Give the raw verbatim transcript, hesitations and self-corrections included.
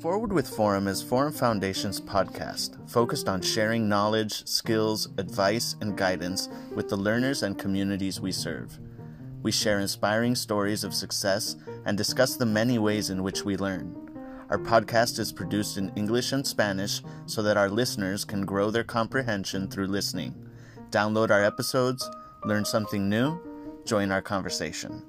Forward with Forum is Forum Foundation's podcast, focused on sharing knowledge, skills, advice, and guidance with the learners and communities we serve. We share inspiring stories of success and discuss the many ways in which we learn. Our podcast is produced in English and Spanish so that our listeners can grow their comprehension through listening. Download our episodes, learn something new, join our conversation.